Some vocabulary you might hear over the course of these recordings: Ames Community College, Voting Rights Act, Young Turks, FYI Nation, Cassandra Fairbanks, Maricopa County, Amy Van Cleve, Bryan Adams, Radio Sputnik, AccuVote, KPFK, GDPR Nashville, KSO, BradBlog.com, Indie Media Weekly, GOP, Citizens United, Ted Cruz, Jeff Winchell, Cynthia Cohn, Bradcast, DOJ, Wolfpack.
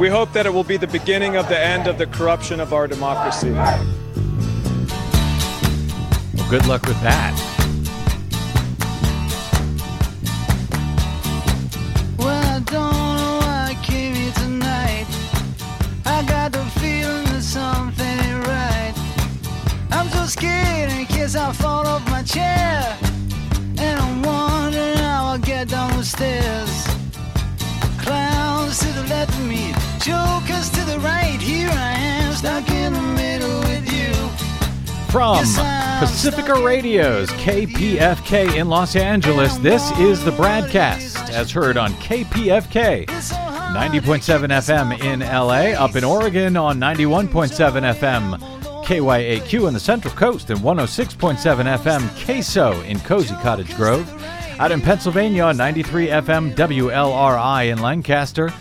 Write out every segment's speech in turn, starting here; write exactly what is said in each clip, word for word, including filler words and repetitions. We hope that it will be the beginning of the end of the corruption of our democracy. Well, good luck with that. Well, I don't know why I came here tonight. I got the feeling that something ain't right. I'm so scared in case I fall off my chair. And I'm wondering how I'll get down the stairs. Clowns to the left of me, jokers to the right. Here I am, stuck in the middle with you. From Pacifica Radio's K P F K in Los Angeles, this is the Bradcast, as heard on K P F K, ninety point seven F M in L A, up in Oregon on ninety-one point seven F M. K Y A Q in the Central Coast and one oh six point seven F M K S O in Cozy Cottage Grove. Out in Pennsylvania on ninety-three F M W L R I in Lancaster.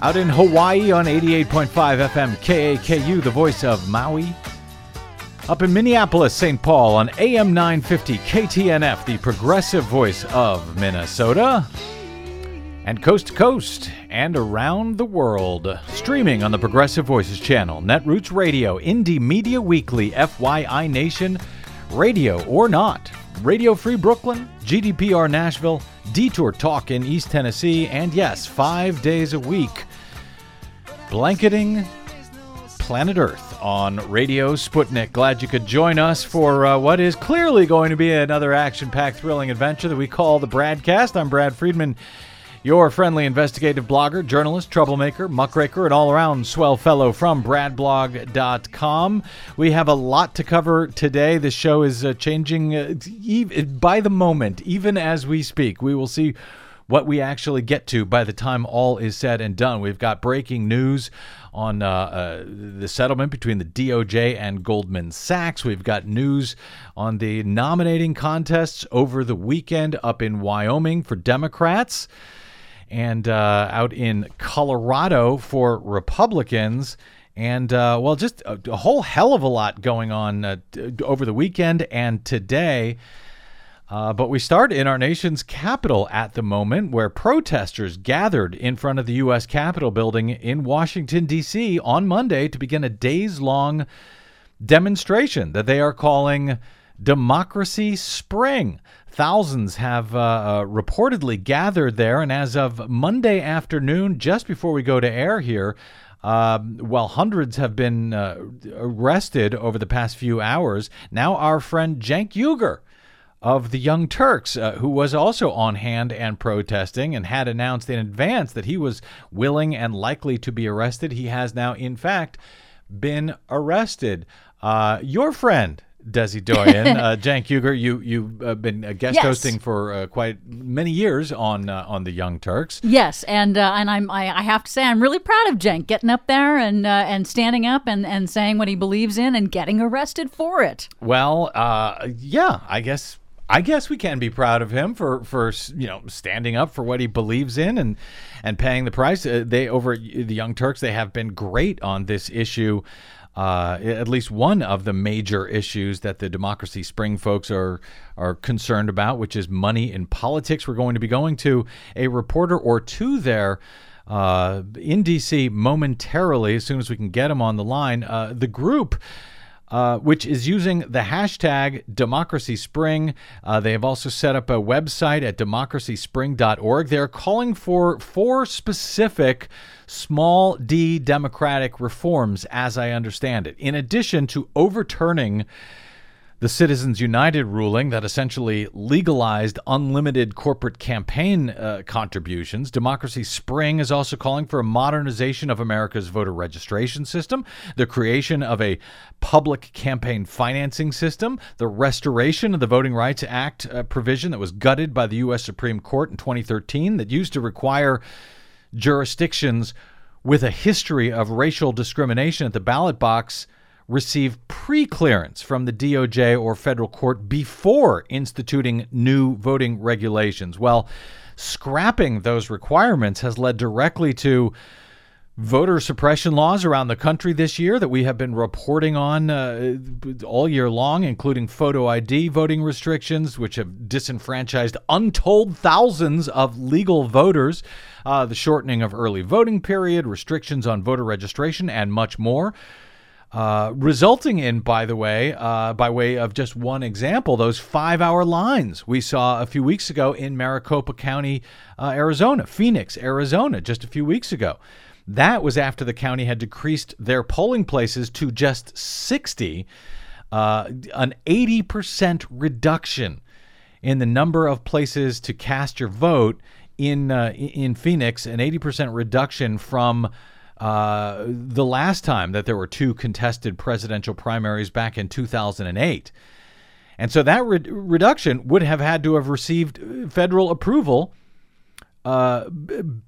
Out in Hawaii on eighty-eight point five F M K A K U, the voice of Maui. Up in Minneapolis, Saint Paul on A M nine fifty K T N F, the progressive voice of Minnesota. And coast to coast and around the world, streaming on the Progressive Voices channel, Netroots Radio, Indie Media Weekly, F Y I Nation, Radio or Not, Radio Free Brooklyn, G D P R Nashville, Detour Talk in East Tennessee, and yes, five days a week, blanketing planet Earth on Radio Sputnik. Glad you could join us for uh, what is clearly going to be another action-packed, thrilling adventure that we call the Bradcast. I'm Brad Friedman, your friendly investigative blogger, journalist, troublemaker, muckraker, and all-around swell fellow from brad blog dot com. We have a lot to cover today. This show is uh, changing uh, e- by the moment, even as we speak. We will see what we actually get to by the time all is said and done. We've got breaking news on uh, uh, the settlement between the D O J and Goldman Sachs. We've got news on the nominating contests over the weekend up in Wyoming for Democrats. And uh, out in Colorado for Republicans. And, uh, well, just a, a whole hell of a lot going on uh, t- over the weekend and today. Uh, but we start in our nation's capital at the moment, where protesters gathered in front of the U S Capitol building in Washington, D C on Monday to begin a days-long demonstration that they are calling Democracy Spring. Thousands have uh, uh, reportedly gathered there, and as of Monday afternoon, just before we go to air here, uh, while hundreds have been uh, arrested over the past few hours, now our friend Cenk Uygur of the Young Turks, uh, who was also on hand and protesting and had announced in advance that he was willing and likely to be arrested, he has now, in fact, been arrested. Uh, your friend, Desi Doyen, uh, Cenk Uygur, you you've uh, been uh, guest yes. hosting for uh, quite many years on uh, on the Young Turks. Yes, and uh, and I'm I, I have to say I'm really proud of Cenk getting up there and uh, and standing up and, and saying what he believes in and getting arrested for it. Well, uh, yeah, I guess I guess we can be proud of him for, for you know standing up for what he believes in and and paying the price. Uh, they over at the Young Turks, they have been great on this issue. Uh, at least one of the major issues that the Democracy Spring folks are are concerned about, which is money in politics. We're going to be going to a reporter or two there uh, in D C momentarily, as soon as we can get them on the line. Uh, the group, uh, which is using the hashtag Democracy Spring, uh, they have also set up a website at democracy spring dot org. They're calling for four specific small d democratic reforms, as I understand it, in addition to overturning the Citizens United ruling that essentially legalized unlimited corporate campaign uh, contributions. Democracy Spring is also calling for a modernization of America's voter registration system, the creation of a public campaign financing system, the restoration of the Voting Rights Act uh, provision that was gutted by the U S Supreme Court in twenty thirteen that used to require jurisdictions with a history of racial discrimination at the ballot box receive pre-clearance from the D O J or federal court before instituting new voting regulations. Well, scrapping those requirements has led directly to voter suppression laws around the country this year that we have been reporting on uh, all year long, including photo I D voting restrictions, which have disenfranchised untold thousands of legal voters, uh, the shortening of early voting period, restrictions on voter registration, and much more. Uh, resulting in, by the way, uh, by way of just one example, those five-hour lines we saw a few weeks ago in Maricopa County, uh, Arizona, Phoenix, Arizona, just a few weeks ago. That was after the county had decreased their polling places to just sixty, uh, an eighty percent reduction in the number of places to cast your vote in uh, in Phoenix, an eighty percent reduction from uh, the last time that there were two contested presidential primaries back in two thousand eight. And so that re- reduction would have had to have received federal approval Uh,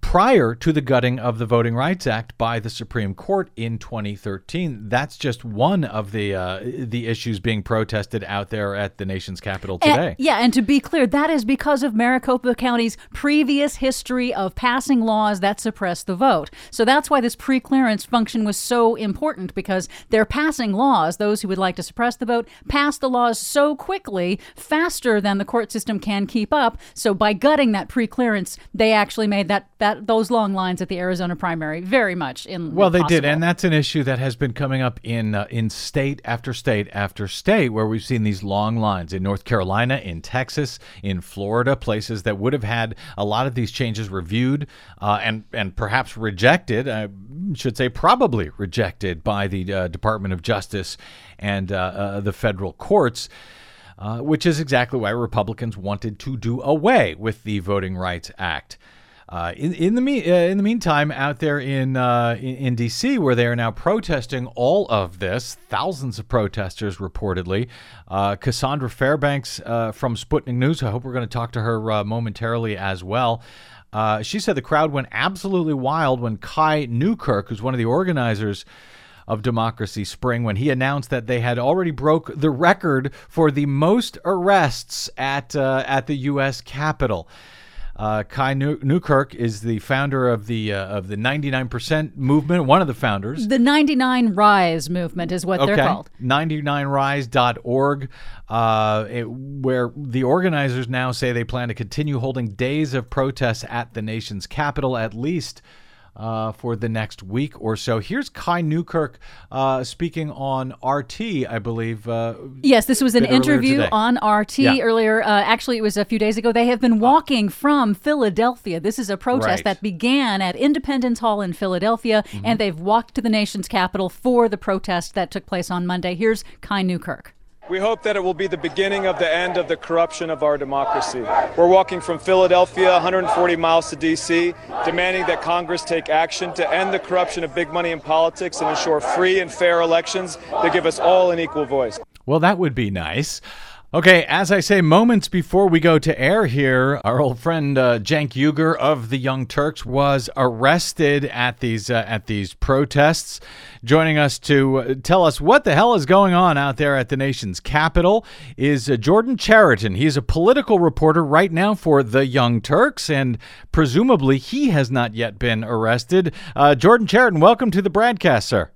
prior to the gutting of the Voting Rights Act by the Supreme Court in twenty thirteen. That's just one of the uh, the issues being protested out there at the nation's capital today. And, yeah, and to be clear, that is because of Maricopa County's previous history of passing laws that suppress the vote. So that's why this preclearance function was so important, because they're passing laws. Those who would like to suppress the vote pass the laws so quickly, faster than the court system can keep up. So by gutting that preclearance, they They actually made that, that those long lines at the Arizona primary very much in well, they possible. did, and that's an issue that has been coming up in uh, in state after state after state, where we've seen these long lines in North Carolina, in Texas, in Florida, places that would have had a lot of these changes reviewed uh, and and perhaps rejected. I should say probably rejected by the uh, Department of Justice and uh, uh, the federal courts. Uh, which is exactly why Republicans wanted to do away with the Voting Rights Act. Uh, in, in the me- uh, in the meantime, out there in, uh, in in D C, where they are now protesting all of this, thousands of protesters reportedly. Uh, Cassandra Fairbanks uh, from Sputnik News. I hope we're going to talk to her uh, momentarily as well. Uh, she said the crowd went absolutely wild when Kai Newkirk, who's one of the organizers of Democracy Spring, when he announced that they had already broke the record for the most arrests at uh, at the U S Capitol. Uh, Kai New- Newkirk is the founder of the uh, of the ninety-nine percent movement, one of the founders. The ninety-nine Rise movement is what okay. they're called. ninety-nine rise dot org, uh, it, where the organizers now say they plan to continue holding days of protests at the nation's capital, at least Uh, for the next week or so. Here's Kai Newkirk uh, speaking on R T, I believe. Uh, yes, this was an interview on R T yeah. earlier. Uh, actually, it was a few days ago. They have been walking from Philadelphia. This is a protest right. that began at Independence Hall in Philadelphia, mm-hmm. and they've walked to the nation's capital for the protest that took place on Monday. Here's Kai Newkirk. We hope that it will be the beginning of the end of the corruption of our democracy. We're walking from Philadelphia, one hundred forty miles to D C, demanding that Congress take action to end the corruption of big money in politics and ensure free and fair elections that give us all an equal voice. Well, that would be nice. Okay, as I say, moments before we go to air here, our old friend uh, Cenk Uygur of the Young Turks was arrested at these uh, at these protests. Joining us to tell us what the hell is going on out there at the nation's capital is uh, Jordan Chariton. He's a political reporter right now for the Young Turks, and presumably he has not yet been arrested. Uh, Jordan Chariton, welcome to the Bradcast, sir.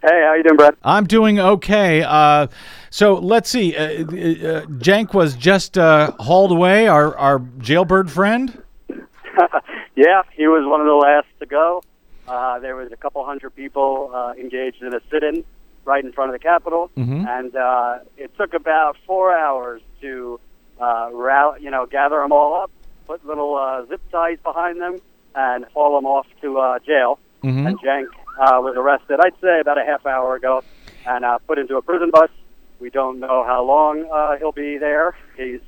Hey, how you doing, Brad? I'm doing okay. Uh, so let's see. Uh, uh, Cenk was just uh, hauled away, our, our jailbird friend? Yeah, he was one of the last to go. Uh, there was a couple hundred people uh, engaged in a sit-in right in front of the Capitol, mm-hmm. and uh, it took about four hours to uh, rally, you know, gather them all up, put little uh, zip ties behind them, and haul them off to uh, jail. Mm-hmm. And Cenk Uh, was arrested, I'd say, about a half hour ago, and uh, put into a prison bus. We don't know how long uh, he'll be there. He's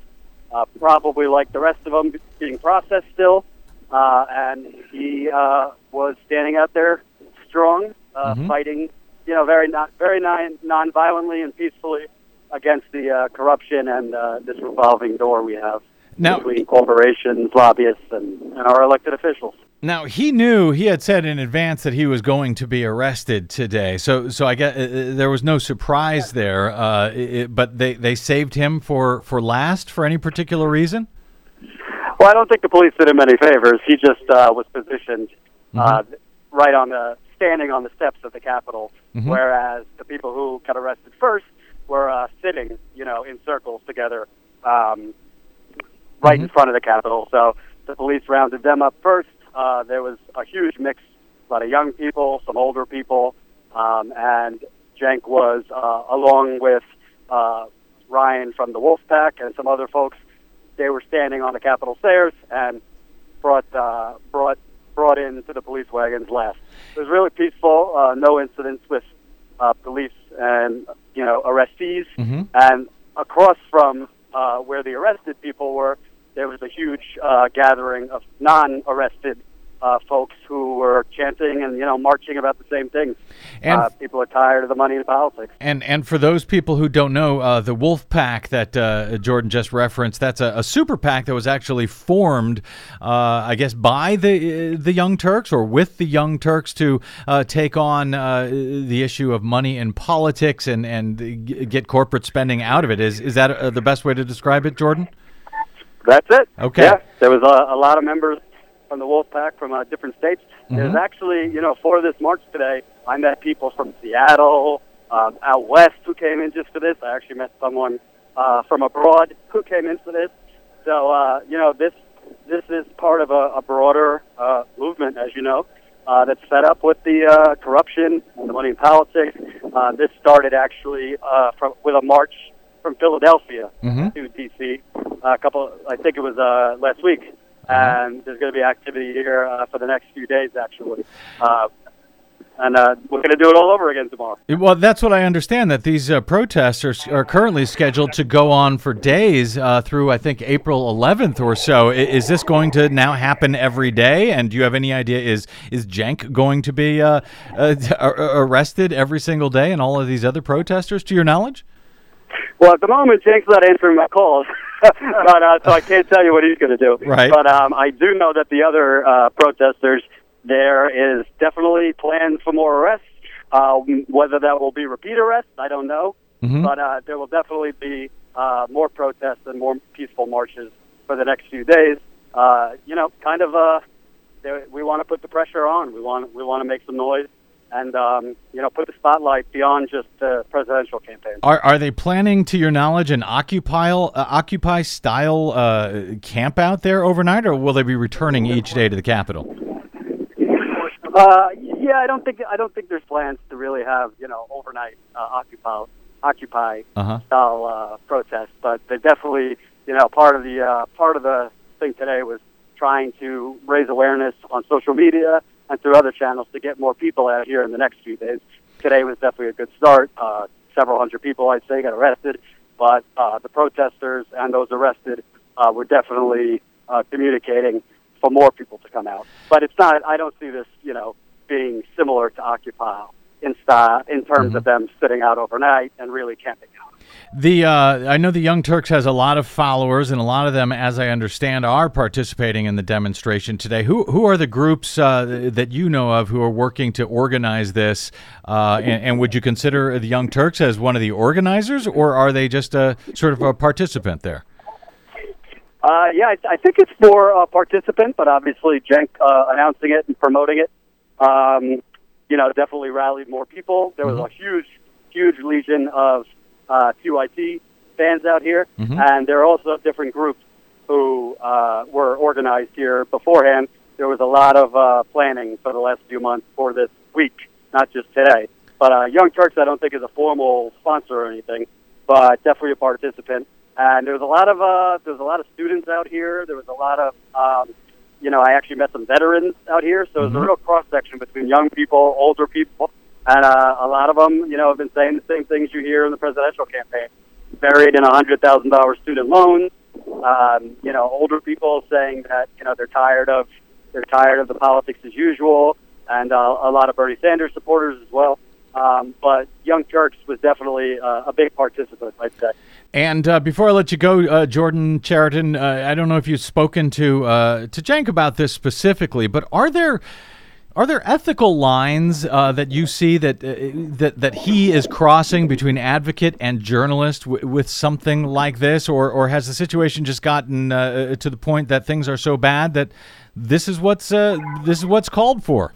uh, probably, like the rest of them, being processed still, uh, and he uh, was standing out there strong, uh, mm-hmm. fighting, you know, very non- very non-violently and peacefully against the uh, corruption and uh, this revolving door we have now between corporations, lobbyists, and, and our elected officials. Now, he knew, he had said in advance that he was going to be arrested today. So so I guess uh, there was no surprise there, uh, it, but they, they saved him for, for last for any particular reason? Well, I don't think the police did him any favors. He just uh, was positioned uh, mm-hmm. right on the standing on the steps of the Capitol, mm-hmm. whereas the people who got arrested first were uh, sitting, you know, in circles together, um, right mm-hmm. in front of the Capitol. So the police rounded them up first. Uh, there was a huge mix, a lot of young people, some older people, um, and Cenk was uh, along with uh, Ryan from the Wolfpack and some other folks. They were standing on the Capitol stairs and brought uh, brought brought into the police wagons last. It was really peaceful, uh, no incidents with uh, police and you know arrestees. Mm-hmm. And across from uh, where the arrested people were, there was a huge uh, gathering of non-arrested uh, folks who were chanting and you know marching about the same things. And uh, people are tired of the money in politics. And and for those people who don't know, uh, the Wolf Pack that uh, Jordan just referenced, that's a, a super PAC that was actually formed, uh, I guess, by the the Young Turks or with the Young Turks to uh, take on uh, the issue of money in politics and and get corporate spending out of it. Is is that uh, the best way to describe it, Jordan? That's it. Okay. Yeah, there was a, a lot of members from the Wolfpack from uh, different states. Mm-hmm. There's actually, you know, for this march today, I met people from Seattle, um, out west who came in just for this. I actually met someone uh, from abroad who came in for this. So, uh, you know, this this is part of a, a broader uh, movement, as you know, uh, that's fed up with the uh, corruption and the money in politics. Uh, this started actually uh, from, with a march from Philadelphia mm-hmm. to D C a couple, I think it was uh, last week, and there's going to be activity here uh, for the next few days, actually. Uh, And uh, we're going to do it all over again tomorrow. Well, that's what I understand, that these uh, protests are, are currently scheduled to go on for days uh, through, I think, April eleventh or so. Is, is this going to now happen every day? And do you have any idea, is is Cenk going to be uh, uh, arrested every single day and all of these other protesters, to your knowledge? Well, at the moment, Cenk's not answering my calls. but uh, so I can't tell you what he's going to do. Right. But um, I do know that the other uh, protesters, there is definitely plans for more arrests. Uh, whether that will be repeat arrests, I don't know. Mm-hmm. But uh, there will definitely be uh, more protests and more peaceful marches for the next few days. Uh, you know, kind of, uh, we want to put the pressure on. We want we want to make some noise. And, um, you know, put the spotlight beyond just the presidential campaign. Are are they planning, to your knowledge, an Occupy, uh, Occupy-style uh, camp out there overnight, or will they be returning each day to the Capitol? Uh, yeah, I don't think I don't think there's plans to really have, you know, overnight uh, Occupy, Occupy uh-huh. style uh, protests. But they definitely, you know, part of the uh, part of the thing today was trying to raise awareness on social media and through other channels to get more people out here in the next few days. Today was definitely a good start. Uh, several hundred people, I'd say, got arrested, but uh, the protesters and those arrested uh, were definitely uh, communicating for more people to come out. But it's not, I don't see this, you know, being similar to Occupy in style, in terms mm-hmm. of them sitting out overnight and really camping out. The uh, I know the Young Turks has a lot of followers, and a lot of them, as I understand, are participating in the demonstration today. Who who are the groups uh, that you know of who are working to organize this? Uh, and, and would you consider the Young Turks as one of the organizers, or are they just a, sort of a participant there? Uh, yeah, I, I think it's for a participant, but obviously Cenk uh, announcing it and promoting it, um, you know, definitely rallied more people. There was mm-hmm. a huge, huge legion of Uh, Q I T fans out here, mm-hmm. and there are also different groups who uh, were organized here beforehand. There was a lot of uh, planning for the last few months for this week, not just today. But uh, Young Turks, I don't think, is a formal sponsor or anything, but definitely a participant. And there was a lot of uh, there was a lot of students out here. There was a lot of um, you know, I actually met some veterans out here, so mm-hmm. there's a real cross section between young people, older people. And uh, a lot of them, you know, have been saying the same things you hear in the presidential campaign. Buried in one hundred thousand dollars student loans. Um, you know, older people saying that, you know, they're tired of they're tired of the politics as usual. And uh, a lot of Bernie Sanders supporters as well. Um, but Young Turks was definitely uh, a big participant, I'd say. And uh, before I let you go, uh, Jordan Chariton, uh, I don't know if you've spoken to uh, to Cenk about this specifically, but are there... Are there ethical lines uh, that you see that, uh, that that he is crossing between advocate and journalist w- with something like this, or or has the situation just gotten uh, to the point that things are so bad that this is what's uh, this is what's called for?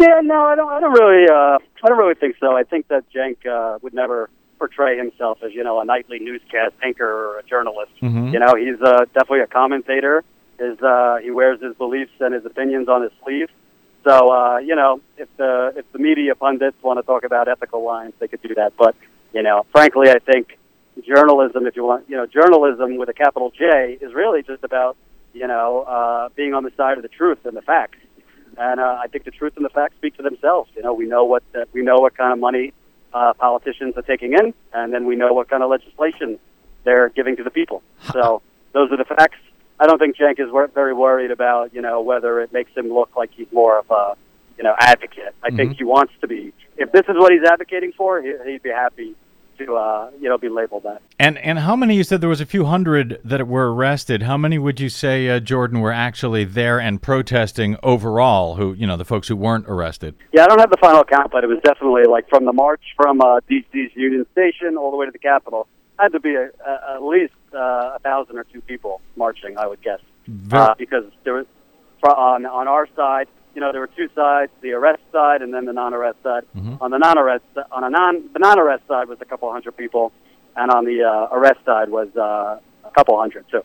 Yeah, no, I don't. I don't really. Uh, I don't really think so. I think that Cenk uh, would never portray himself as, you know, a nightly newscast anchor or a journalist. Mm-hmm. You know, he's uh, definitely a commentator. Is uh, he wears his beliefs and his opinions on his sleeve. So, uh, you know, if the if the media pundits want to talk about ethical lines, they could do that. But, you know, frankly, I think journalism, if you want, you know, journalism with a capital J is really just about, you know, uh, being on the side of the truth and the facts. And uh, I think the truth and the facts speak for themselves. You know, we know what uh, we know what kind of money uh, politicians are taking in, and then we know what kind of legislation they're giving to the people. So those are the facts. I don't think Cenk is wor- very worried about, you know, whether it makes him look like he's more of a, you know, advocate. I mm-hmm. think he wants to be. If this is what he's advocating for, he, he'd be happy to, uh, you know, be labeled that. And and how many, you said there was a few hundred that were arrested. How many would you say, uh, Jordan, were actually there and protesting overall, who, you know, the folks who weren't arrested? Yeah, I don't have the final count, but it was definitely like from the march from uh, D C's Union Station all the way to the Capitol. Had to be a, a, at least uh, a thousand or two people marching, I would guess, uh, because there was on on our side, you know, there were two sides: the arrest side and then the non-arrest side. Mm-hmm. On the non-arrest, on a non the non-arrest side was a couple hundred people, and on the uh, arrest side was uh, a couple hundred too.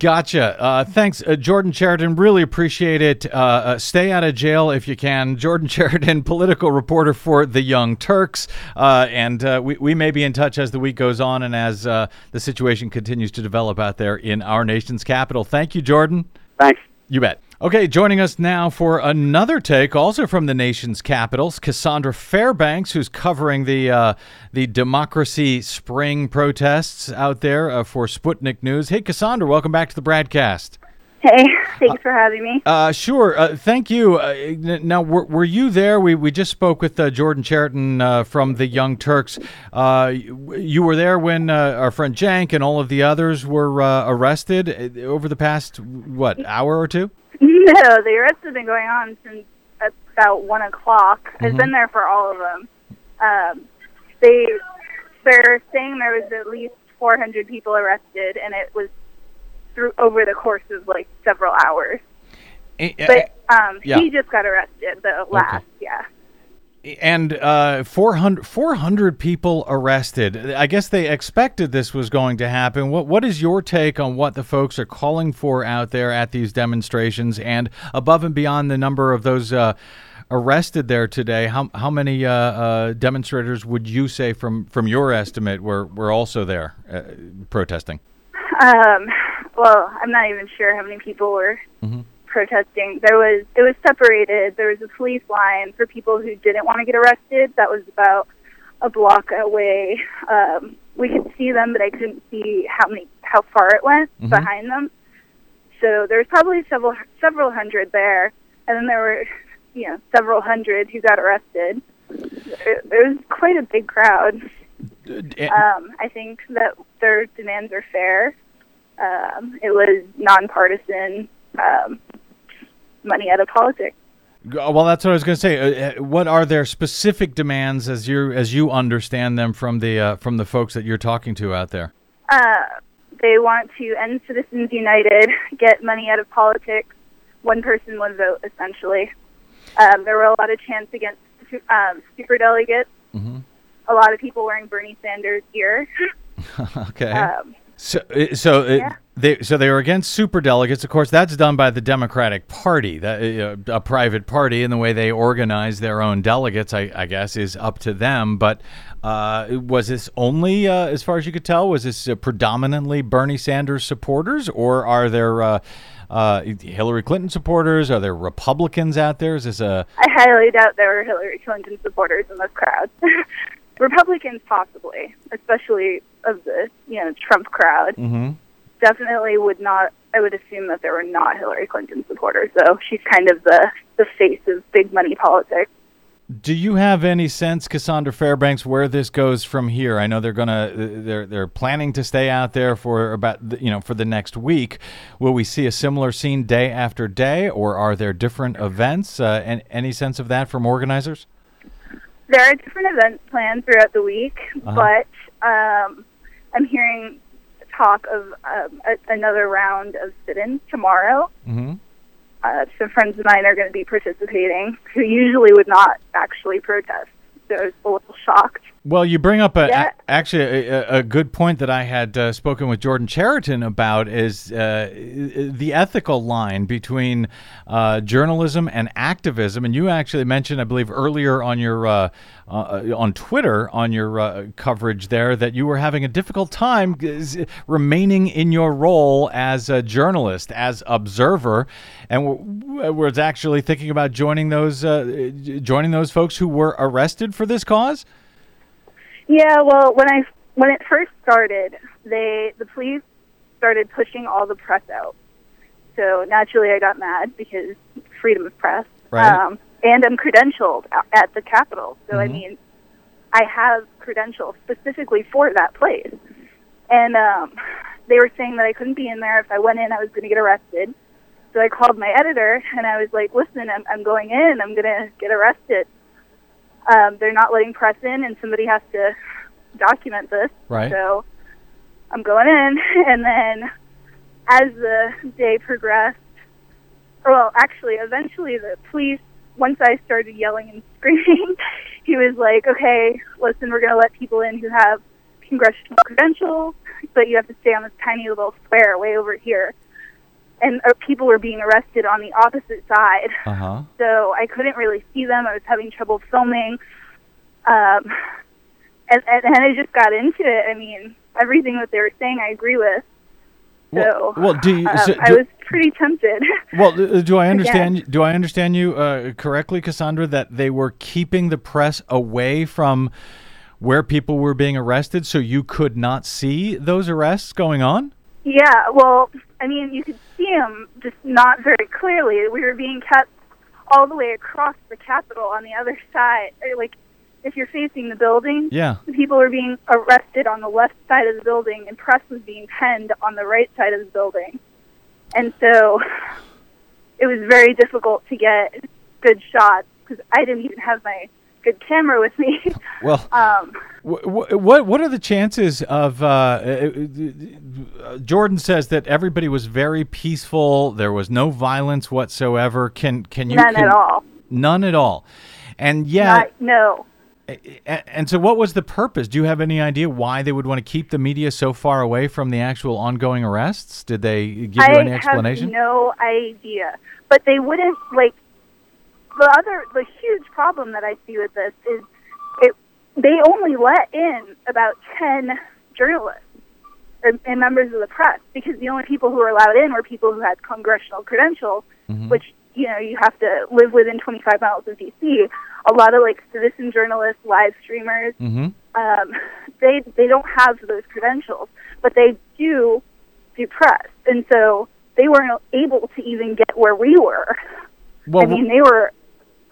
Gotcha. Uh, thanks, uh, Jordan Chariton. Really appreciate it. Uh, uh, stay out of jail if you can. Jordan Chariton, political reporter for the Young Turks. Uh, and uh, we, we may be in touch as the week goes on and as uh, the situation continues to develop out there in our nation's capital. Thank you, Jordan. Thanks. You bet. Okay, joining us now for another take, also from the nation's capitals, Cassandra Fairbanks, who's covering the uh, the Democracy Spring protests out there uh, for Sputnik News. Hey, Cassandra, welcome back to the Bradcast. Hey, thanks uh, for having me. Uh, sure, uh, thank you. Uh, now, were, were you there? We we just spoke with uh, Jordan Chariton uh, from the Young Turks. Uh, you were there when uh, our friend Cenk and all of the others were uh, arrested over the past, what, hour or two? No, the arrests have been going on since about one o'clock. Mm-hmm. I've been there for all of them. Um, they they're saying there was at least four hundred people arrested, and it was through over the course of like several hours. I, I, but um, yeah. He just got arrested the last, okay. yeah. And uh, four hundred, four hundred people arrested. I guess they expected this was going to happen. What What is your take on what the folks are calling for out there at these demonstrations? And above and beyond the number of those uh, arrested there today, how how many uh, uh, demonstrators would you say, from, from your estimate, were, were also there uh, protesting? Um, well, I'm not even sure how many people were. Mm-hmm. Protesting. There was it was separated. There was a police line for people who didn't want to get arrested. That was about a block away. Um, we could see them, but I couldn't see how many how far it went mm-hmm. behind them. So there was probably several several hundred there, and then there were you know several hundred who got arrested. It, it was quite a big crowd. Um, I think that their demands are fair. Um, it was nonpartisan. Um, money out of politics. Well, that's what I was going to say. Uh, what are their specific demands, as you as you understand them, from the uh, from the folks that you're talking to out there? Uh, they want to end Citizens United, get money out of politics, one person, one vote, essentially. Um, there were a lot of chants against um, superdelegates. Mm-hmm. A lot of people wearing Bernie Sanders gear. okay. Um, so, so. It, yeah. They, so they were against superdelegates. Of course, that's done by the Democratic Party, that, uh, a private party, and the way they organize their own delegates, I, I guess, is up to them. But uh, was this only, uh, as far as you could tell, was this uh, predominantly Bernie Sanders supporters, or are there uh, uh, Hillary Clinton supporters? Are there Republicans out there? Is this a? I highly doubt there were Hillary Clinton supporters in this crowd. Republicans, possibly, especially of the you know Trump crowd. Mm-hmm. Definitely would not, I would assume that there were not Hillary Clinton supporters, though. She's kind of the, the face of big money politics. Do you have any sense, Cassandra Fairbanks, where this goes from here? I know they're gonna they're they're planning to stay out there for about you know for the next week. Will we see a similar scene day after day, or are there different events? Uh, and any sense of that from organizers? There are different events planned throughout the week, uh-huh. but um, I'm hearing talk of um, a, another round of sit-ins tomorrow. Mm-hmm. Uh, some friends of mine are going to be participating who usually would not actually protest. So I was a little shocked. Well, you bring up a, yeah. a, actually a, a good point that I had uh, spoken with Jordan Chariton about is uh, the ethical line between uh, journalism and activism. And you actually mentioned, I believe, earlier on your uh, uh, on Twitter, on your uh, coverage there, that you were having a difficult time g- remaining in your role as a journalist, as observer, and w- was actually thinking about joining those uh, joining those folks who were arrested for this cause. Yeah, well, when I when it first started, they the police started pushing all the press out. So naturally, I got mad because freedom of press, right. um, and I'm credentialed at the Capitol. So mm-hmm. I mean, I have credentials specifically for that place. And um, they were saying that I couldn't be in there. If I went in, I was going to get arrested. So I called my editor and I was like, "Listen, I'm, I'm going in. I'm going to get arrested." Um, they're not letting press in, and somebody has to document this. Right. So I'm going in, and then as the day progressed, well, actually, eventually the police, once I started yelling and screaming, he was like, okay, listen, we're going to let people in who have congressional credentials, but you have to stay on this tiny little square way over here. And people were being arrested on the opposite side. Uh-huh. So I couldn't really see them. I was having trouble filming. Um, and, and, and I just got into it. I mean, everything that they were saying I agree with. So, well, well, do you, um, so do, I was pretty tempted. Well, do I understand do I understand you uh, correctly, Cassandra, that they were keeping the press away from where people were being arrested so you could not see those arrests going on? Yeah, well, I mean, you could see them, just not very clearly. We were being kept all the way across the Capitol on the other side. Like, if you're facing the building, yeah. the people were being arrested on the left side of the building, and press was being penned on the right side of the building. And so it was very difficult to get good shots, because I didn't even have my good camera with me. Well, um, what what what are the chances of? Uh, Jordan says that everybody was very peaceful. There was no violence whatsoever. Can can you none can, at all? None at all. And yeah, no. And so, what was the purpose? Do you have any idea why they would want to keep the media so far away from the actual ongoing arrests? Did they give you I any explanation? I have no idea. But they wouldn't like. The other, the huge problem that I see with this is it. They only let in about ten journalists or, and members of the press, because the only people who were allowed in were people who had congressional credentials, mm-hmm. which, you know, you have to live within twenty-five miles of D C. A lot of, like, citizen journalists, live streamers, mm-hmm. um, they they don't have those credentials, but they do do press. And so they weren't able to even get where we were. Well, I mean, they were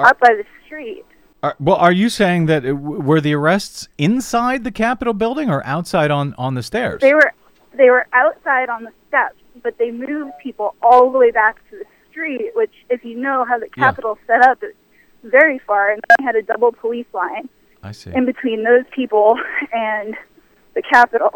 are, up by the street. Are, well, are you saying that it, were the arrests inside the Capitol building or outside on, on the stairs? They were they were outside on the steps, but they moved people all the way back to the street, which, if you know how the Capitol yeah. set up, it's very far, and they had a double police line I see. in between those people and the Capitol.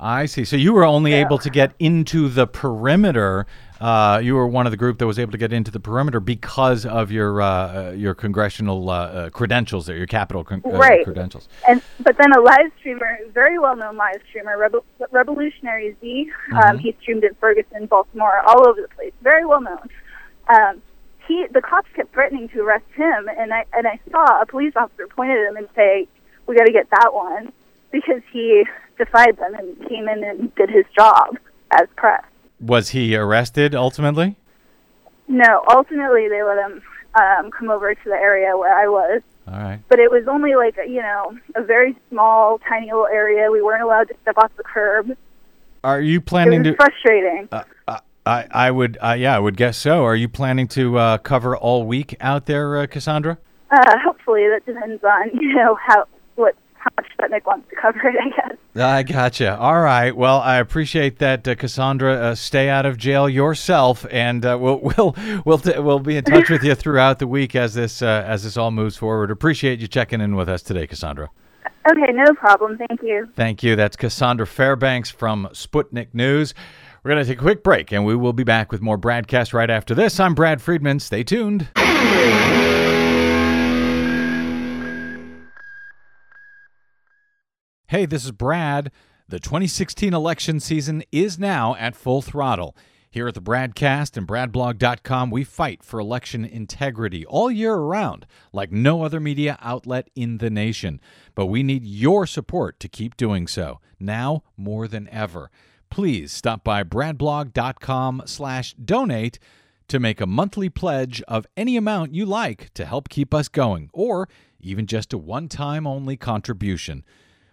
I see. So you were only yeah. able to get into the perimeter. Uh, you were one of the group that was able to get into the perimeter because of your uh, your congressional uh, credentials, there, your Capitol con- right. uh, credentials. And but then a live streamer, very well-known live streamer, Revol- Revolutionary Z, um, mm-hmm. he streamed in Ferguson, Baltimore, all over the place, very well-known. Um, he, the cops kept threatening to arrest him, and I and I saw a police officer point at him and say, "We got to get that one," because he defied them and came in and did his job as press. Was he arrested ultimately? No, ultimately they let him um, come over to the area where I was. All right. But it was only like, you know, a very small, tiny little area. We weren't allowed to step off the curb. Are you planning to... It was to, frustrating. Uh, uh, I, I would, uh, yeah, I would guess so. Are you planning to uh, cover all week out there, uh, Cassandra? Uh, hopefully, that depends on, you know, how what how much Sputnik wants to cover it, I guess. I gotcha. All right. Well, I appreciate that, uh, Cassandra. Uh, stay out of jail yourself, and uh, we'll we'll we'll t- we'll be in touch with you throughout the week as this uh, as this all moves forward. Appreciate you checking in with us today, Cassandra. Okay, no problem. Thank you. Thank you. That's Cassandra Fairbanks from Sputnik News. We're going to take a quick break, and we will be back with more Bradcast right after this. I'm Brad Friedman. Stay tuned. Hey, this is Brad. The twenty sixteen election season is now at full throttle. Here at the Bradcast and brad blog dot com, we fight for election integrity all year around, like no other media outlet in the nation. But we need your support to keep doing so, now more than ever. Please stop by brad blog dot com slash donate to make a monthly pledge of any amount you like to help keep us going, or even just a one-time only contribution.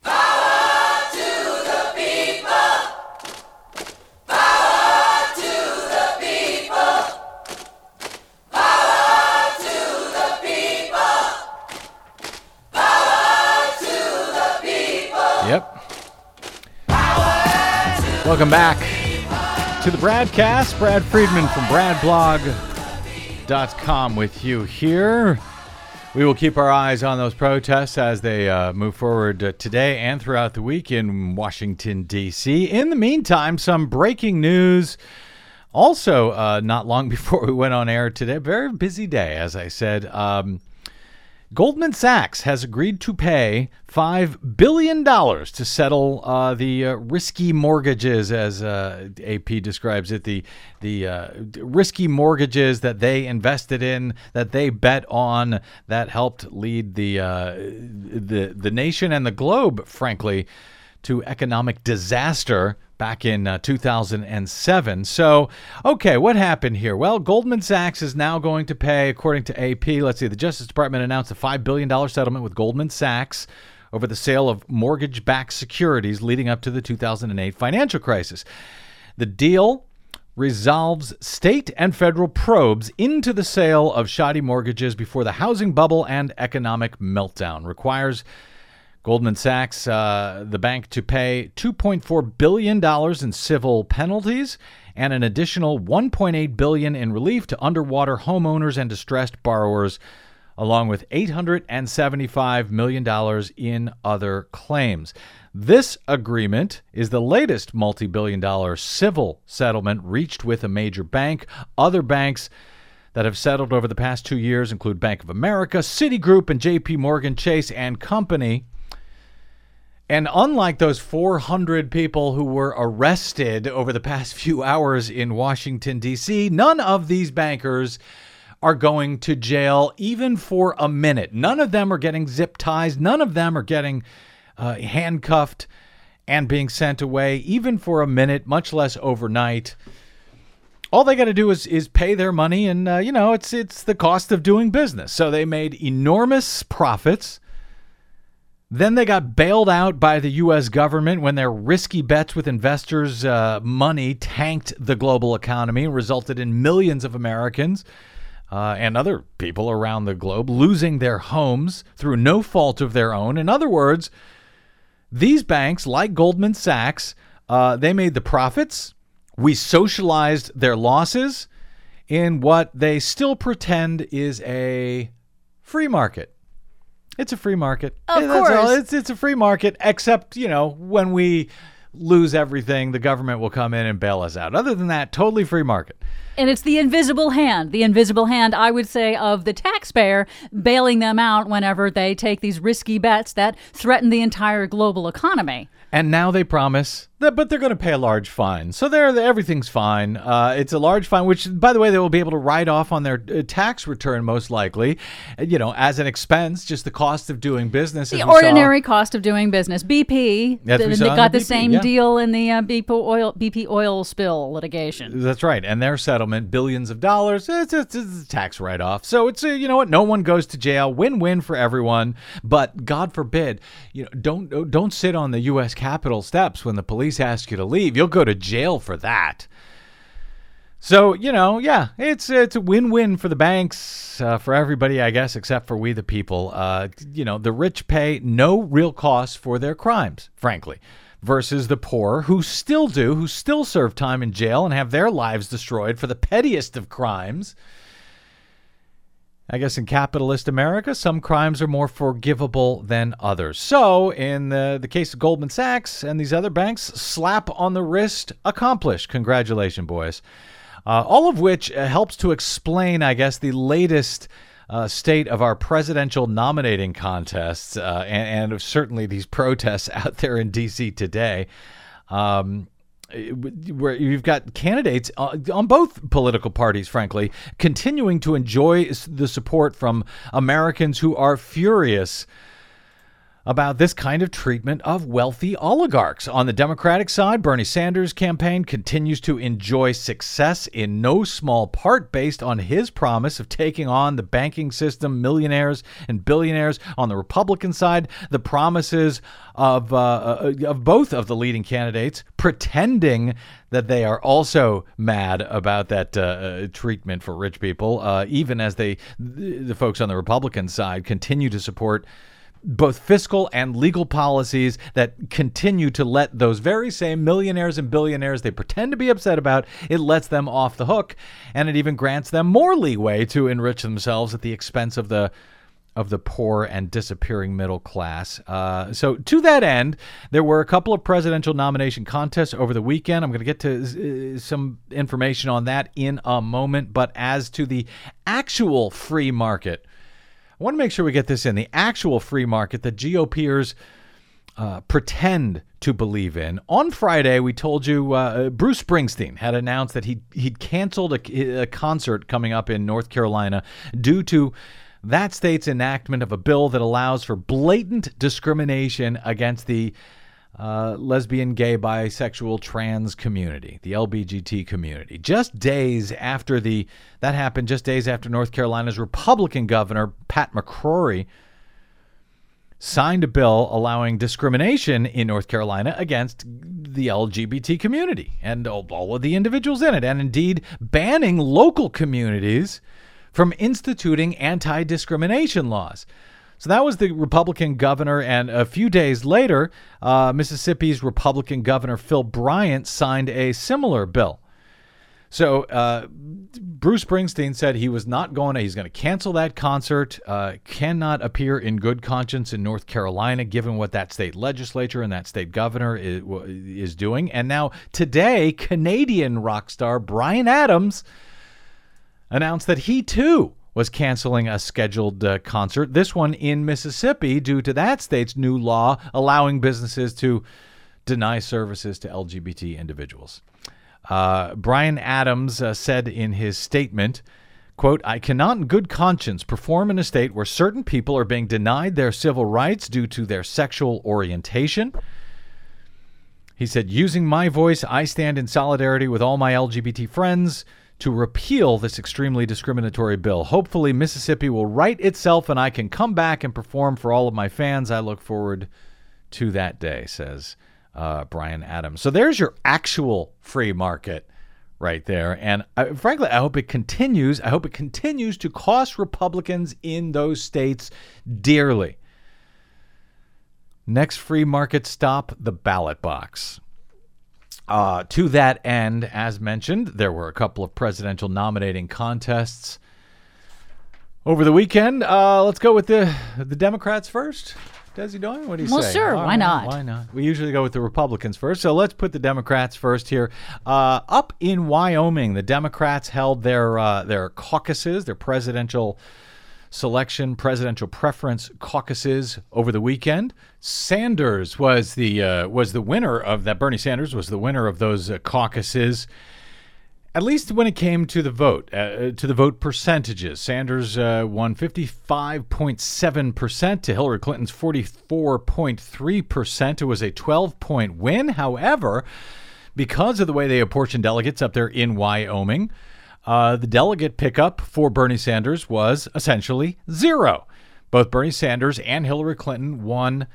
Power to the people! Power to the people! Power to the people! Power to the people! Yep. Power to Welcome back to the Bradcast. Brad Friedman from brad blog dot com with you here. We will keep our eyes on those protests as they uh, move forward uh, today and throughout the week in Washington, D C. In the meantime, some breaking news. Also, uh, not long before we went on air today, very busy day, as I said. Um, Goldman Sachs has agreed to pay five billion dollars to settle uh, the uh, risky mortgages, as uh, A P describes it, the the uh, risky mortgages that they invested in, that they bet on, that helped lead the uh, the the nation and the globe, frankly, to economic disaster back in uh, two thousand seven. So, okay, what happened here? Well, Goldman Sachs is now going to pay, according to A P, let's see, the Justice Department announced a five billion dollars settlement with Goldman Sachs over the sale of mortgage-backed securities leading up to the two thousand eight financial crisis. The deal resolves state and federal probes into the sale of shoddy mortgages before the housing bubble and economic meltdown, requires Goldman Sachs, uh, the bank, to pay two point four billion dollars in civil penalties and an additional one point eight billion dollars in relief to underwater homeowners and distressed borrowers, along with eight hundred seventy-five million dollars in other claims. This agreement is the latest multi-billion dollar civil settlement reached with a major bank. Other banks that have settled over the past two years include Bank of America, Citigroup, and J P Morgan Chase and Company. And unlike those four hundred people who were arrested over the past few hours in Washington, D C, none of these bankers are going to jail even for a minute. None of them are getting zip ties. None of them are getting uh, handcuffed and being sent away even for a minute, much less overnight. All they got to do is is pay their money, and, uh, you know, it's it's the cost of doing business. So they made enormous profits. Then they got bailed out by the U S government when their risky bets with investors' uh, money tanked the global economy, resulted in millions of Americans uh, and other people around the globe losing their homes through no fault of their own. In other words, these banks, like Goldman Sachs, uh, they made the profits. We socialized their losses in what they still pretend is a free market. It's a free market. Of yeah, course. All. It's, it's a free market, except, you know, when we lose everything, the government will come in and bail us out. Other than that, totally free market. And it's the invisible hand, the invisible hand, I would say, of the taxpayer bailing them out whenever they take these risky bets that threaten the entire global economy. And now they promise But they're going to pay a large fine. So there, everything's fine. Uh, it's a large fine, which, by the way, they will be able to write off on their tax return, most likely, you know, as an expense, just the cost of doing business. The ordinary saw. cost of doing business. B P, th- they got the, the B P, same yeah. deal in the uh, B P, oil, B P oil spill litigation. That's right. And their settlement, billions of dollars, it's, it's, it's a tax write-off. So it's, a, you know what, no one goes to jail. Win-win for everyone. But God forbid, you know, don't don't sit on the U S Capitol steps when the police ask you to leave. You'll go to jail for that. So, you know, yeah, it's it's a win-win for the banks, uh, for everybody, I guess, except for we the people. Uh, you know, the rich pay no real cost for their crimes, frankly, versus the poor who still do, who still serve time in jail and have their lives destroyed for the pettiest of crimes. I guess in capitalist America, some crimes are more forgivable than others. So in the, the case of Goldman Sachs and these other banks, slap on the wrist, accomplished. Congratulations, boys. Uh, all of which uh, helps to explain, I guess, the latest uh, state of our presidential nominating contests uh, and, and certainly these protests out there in D C today. Um Where you've got candidates on both political parties, frankly, continuing to enjoy the support from Americans who are furious about this kind of treatment of wealthy oligarchs. On the Democratic side, Bernie Sanders' campaign continues to enjoy success in no small part based on his promise of taking on the banking system, millionaires and billionaires. On the Republican side, the promises of uh, of both of the leading candidates pretending that they are also mad about that uh, treatment for rich people, uh, even as they the folks on the Republican side continue to support both fiscal and legal policies that continue to let those very same millionaires and billionaires they pretend to be upset about, it lets them off the hook, and it even grants them more leeway to enrich themselves at the expense of the of the poor and disappearing middle class. Uh, so to that end, there were a couple of presidential nomination contests over the weekend. I'm going to get to uh, some information on that in a moment, but as to the actual free market, I want to make sure we get this in. The actual free market that GOPers uh, pretend to believe in. On Friday, we told you uh, Bruce Springsteen had announced that he'd, he'd canceled a, a concert coming up in North Carolina due to that state's enactment of a bill that allows for blatant discrimination against the uh, lesbian, gay, bisexual, trans community, the L G B T community. Just days after the that happened, just days after North Carolina's Republican governor, Pat McCrory, signed a bill allowing discrimination in North Carolina against the L G B T community and all of the individuals in it, and indeed banning local communities from instituting anti-discrimination laws. So that was the Republican governor, and a few days later, uh, Mississippi's Republican Governor Phil Bryant signed a similar bill. So uh, Bruce Springsteen said he was not going to, he's going to cancel that concert, uh, cannot appear in good conscience in North Carolina, given what that state legislature and that state governor is, is doing. And now today, Canadian rock star Bryan Adams announced that he, too, was canceling a scheduled uh, concert, this one in Mississippi, due to that state's new law allowing businesses to deny services to L G B T individuals. Uh, Bryan Adams uh, said in his statement, quote, "I cannot in good conscience perform in a state where certain people are being denied their civil rights due to their sexual orientation." He said, "Using my voice, I stand in solidarity with all my L G B T friends to repeal this extremely discriminatory bill. Hopefully Mississippi will right itself and I can come back and perform for all of my fans. I look forward to that day," says uh, Bryan Adams. So there's your actual free market right there. And I, frankly, I hope it continues. I hope it continues to cost Republicans in those states dearly. Next free market stop, the ballot box. Uh, to that end, as mentioned, there were a couple of presidential nominating contests over the weekend. Uh, let's go with the the Democrats first. Desi Doyen, what do you well, say? Well, sure, All why right, not? Why not? We usually go with the Republicans first, so let's put the Democrats first here. Uh, up in Wyoming, the Democrats held their uh, their caucuses, their presidential selection presidential preference caucuses over the weekend. Sanders was the uh, was the winner of that. Bernie Sanders was the winner of those uh, caucuses. At least when it came to the vote, uh, to the vote percentages, Sanders uh, won fifty-five point seven percent to Hillary Clinton's forty-four point three percent. It was a twelve point win. However, because of the way they apportioned delegates up there in Wyoming, uh, the delegate pickup for Bernie Sanders was essentially zero. Both Bernie Sanders and Hillary Clinton won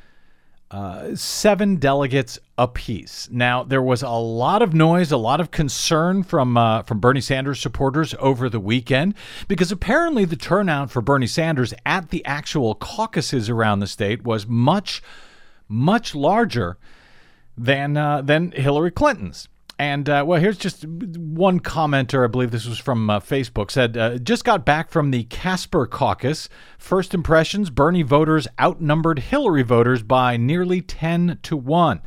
Uh, seven delegates apiece. Now, there was a lot of noise, a lot of concern from uh, from Bernie Sanders supporters over the weekend, because apparently the turnout for Bernie Sanders at the actual caucuses around the state was much, much larger than uh, than Hillary Clinton's. And, uh, well, here's just one commenter, I believe this was from uh, Facebook, said, uh, just got back from the Casper caucus. First impressions, Bernie voters outnumbered Hillary voters by nearly ten to one.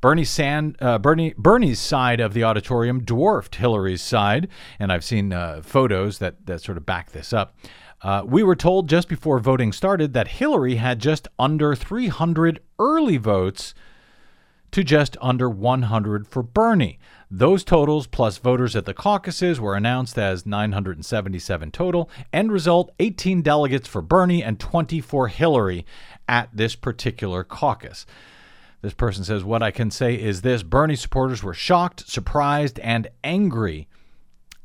Bernie Sand, uh, Bernie, Bernie's side of the auditorium dwarfed Hillary's side, and I've seen uh, photos that, that sort of back this up. Uh, we were told just before voting started that Hillary had just under three hundred early votes to just under one hundred for Bernie. Those totals plus voters at the caucuses were announced as nine hundred seventy-seven total. End result, eighteen delegates for Bernie and twenty for Hillary at this particular caucus. This person says, what I can say is this: Bernie supporters were shocked, surprised, and angry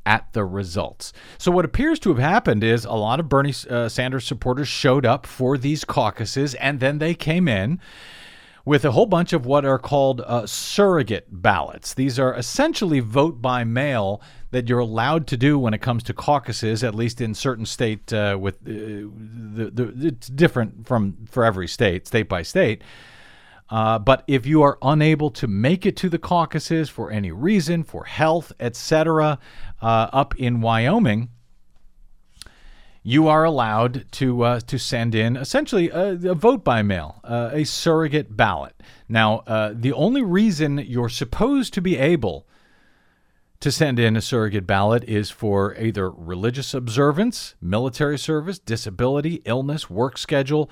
at the results. So what appears to have happened is a lot of Bernie uh, Sanders supporters showed up for these caucuses, and then they came in with a whole bunch of what are called uh, surrogate ballots. These are essentially vote by mail that you're allowed to do when it comes to caucuses, at least in certain state uh, with uh, the, the, it's different from for every state, state by state. Uh, but if you are unable to make it to the caucuses for any reason, for health, et cetera, uh, up in Wyoming, you are allowed to uh, to send in essentially a, a vote by mail, uh, a surrogate ballot. Now, uh, the only reason you're supposed to be able to send in a surrogate ballot is for either religious observance, military service, disability, illness, work schedule,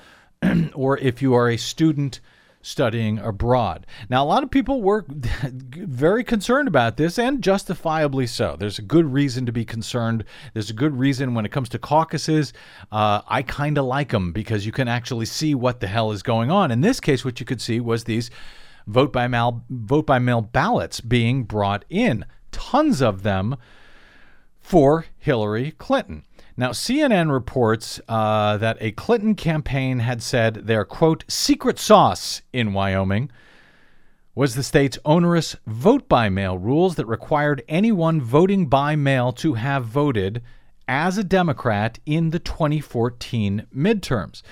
or if you are a student studying abroad. Now, a lot of people were very concerned about this, and justifiably so. There's a good reason to be concerned. There's a good reason when it comes to caucuses. Uh, I kind of like them because you can actually see what the hell is going on. In this case, what you could see was these vote by mail, vote by mail ballots being brought in, tons of them for Hillary Clinton. Now, C N N reports uh, that a Clinton campaign had said their, quote, secret sauce in Wyoming was the state's onerous vote-by-mail rules that required anyone voting by mail to have voted as a Democrat in the twenty fourteen midterms.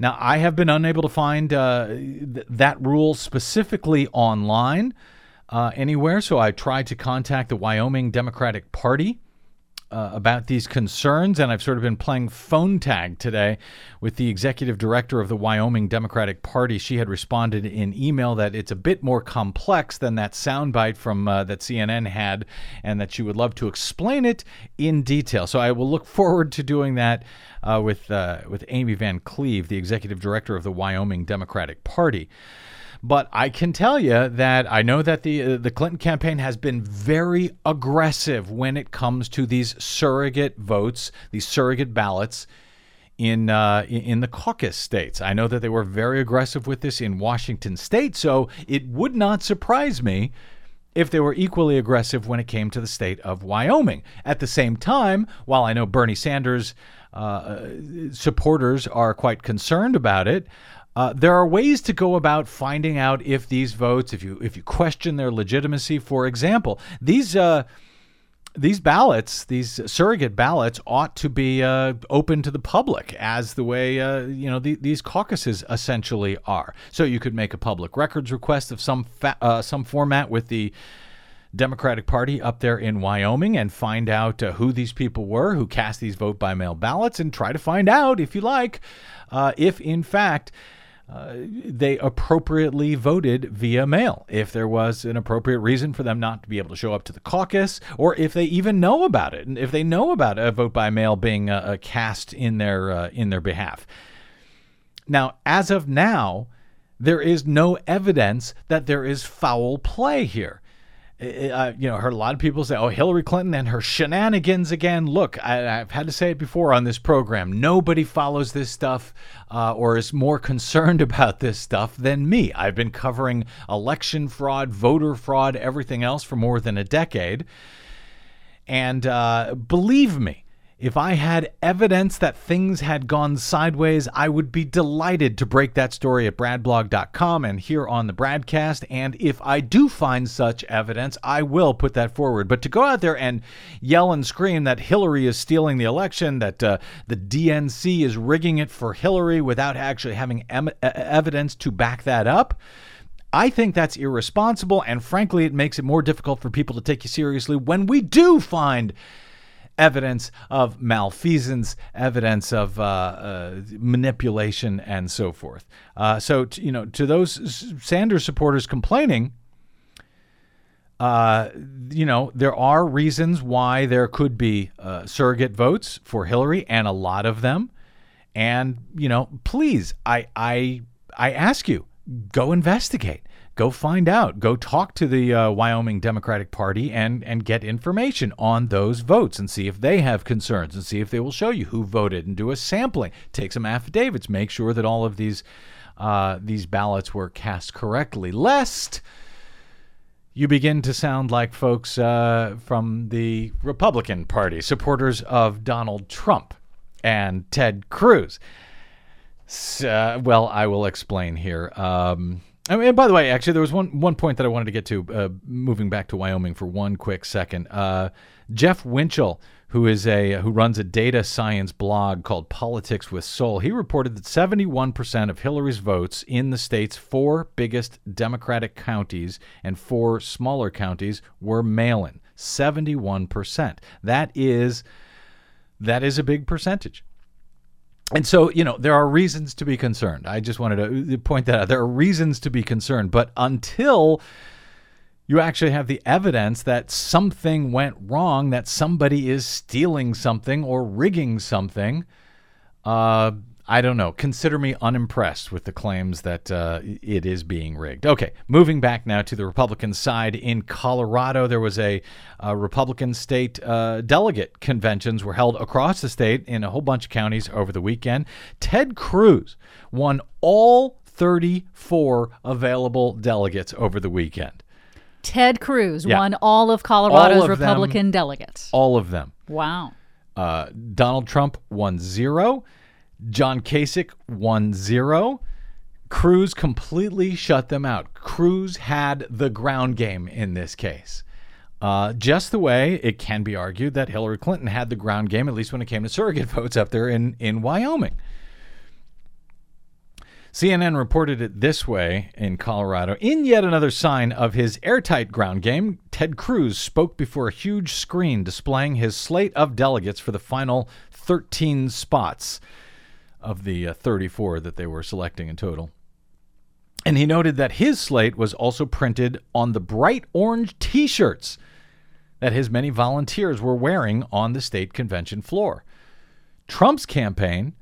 Now, I have been unable to find uh, th- that rule specifically online uh, anywhere, so I tried to contact the Wyoming Democratic Party Uh, about these concerns, and I've sort of been playing phone tag today with the executive director of the Wyoming Democratic Party. She had responded in email that it's a bit more complex than that soundbite from uh, that C N N had, and that she would love to explain it in detail. So I will look forward to doing that uh, with uh, with Amy Van Cleve, the executive director of the Wyoming Democratic Party. But I can tell you that I know that the uh, the Clinton campaign has been very aggressive when it comes to these surrogate votes, these surrogate ballots in uh, in the caucus states. I know that they were very aggressive with this in Washington state, so it would not surprise me if they were equally aggressive when it came to the state of Wyoming. At the same time, while I know Bernie Sanders uh, supporters are quite concerned about it, Uh, there are ways to go about finding out if these votes, if you if you question their legitimacy. For example, these uh, these ballots, these surrogate ballots, ought to be uh, open to the public, as the way uh, you know the, these caucuses essentially are. So you could make a public records request of some fa- uh, some format with the Democratic Party up there in Wyoming and find out uh, who these people were who cast these vote by mail ballots, and try to find out, if you like, uh, if in fact uh, they appropriately voted via mail if there was an appropriate reason for them not to be able to show up to the caucus, or if they even know about it, and if they know about a vote by mail being uh, a cast in their uh, in their behalf. Now, as of now, there is no evidence that there is foul play here. Uh, you know, I heard a lot of people say, oh, Hillary Clinton and her shenanigans again. Look, I, I've had to say it before on this program. Nobody follows this stuff uh, or is more concerned about this stuff than me. I've been covering election fraud, voter fraud, everything else for more than a decade. And uh, believe me, if I had evidence that things had gone sideways, I would be delighted to break that story at brad blog dot com and here on the Bradcast. And if I do find such evidence, I will put that forward. But to go out there and yell and scream that Hillary is stealing the election, that uh, the D N C is rigging it for Hillary without actually having em- evidence to back that up, I think that's irresponsible. And frankly, it makes it more difficult for people to take you seriously when we do find evidence of malfeasance, evidence of uh, uh, manipulation, and so forth. Uh, so, t- you know, to those Sanders supporters complaining, uh, you know, there are reasons why there could be uh, surrogate votes for Hillary, and a lot of them. And, you know, please, I, I, I ask you, go investigate. Go find out. Go talk to the uh, Wyoming Democratic Party and, and get information on those votes and see if they have concerns and see if they will show you who voted and do a sampling. Take some affidavits. Make sure that all of these uh, these ballots were cast correctly, lest you begin to sound like folks uh, from the Republican Party, supporters of Donald Trump and Ted Cruz. So, well, I will explain here. Um I mean, and by the way, actually, there was one, one point that I wanted to get to, uh, moving back to Wyoming for one quick second. Uh, Jeff Winchell, who is a who runs a data science blog called Politics with Soul, he reported that seventy-one percent of Hillary's votes in the state's four biggest Democratic counties and four smaller counties were mail-in. seventy-one percent. That is, that is a big percentage. And so, you know, there are reasons to be concerned. I just wanted to point that out. There are reasons to be concerned. But until you actually have the evidence that something went wrong, that somebody is stealing something or rigging something, uh, I don't know. Consider me unimpressed with the claims that uh, it is being rigged. Okay, moving back now to the Republican side. In Colorado, there was a, a Republican state uh, delegate conventions were held across the state in a whole bunch of counties over the weekend. Ted Cruz won all thirty-four available delegates over the weekend. Ted Cruz yeah. won all of Colorado's all of Republican them, delegates. All of them. Wow. Uh, Donald Trump won zero. John Kasich won zero. Cruz completely shut them out. Cruz had the ground game in this case. Uh, just the way it can be argued that Hillary Clinton had the ground game, at least when it came to surrogate votes up there in, in Wyoming. C N N reported it this way in Colorado. In yet another sign of his airtight ground game, Ted Cruz spoke before a huge screen displaying his slate of delegates for the final thirteen spots of the uh, thirty-four that they were selecting in total. And he noted that his slate was also printed on the bright orange T-shirts that his many volunteers were wearing on the state convention floor. Trump's campaign,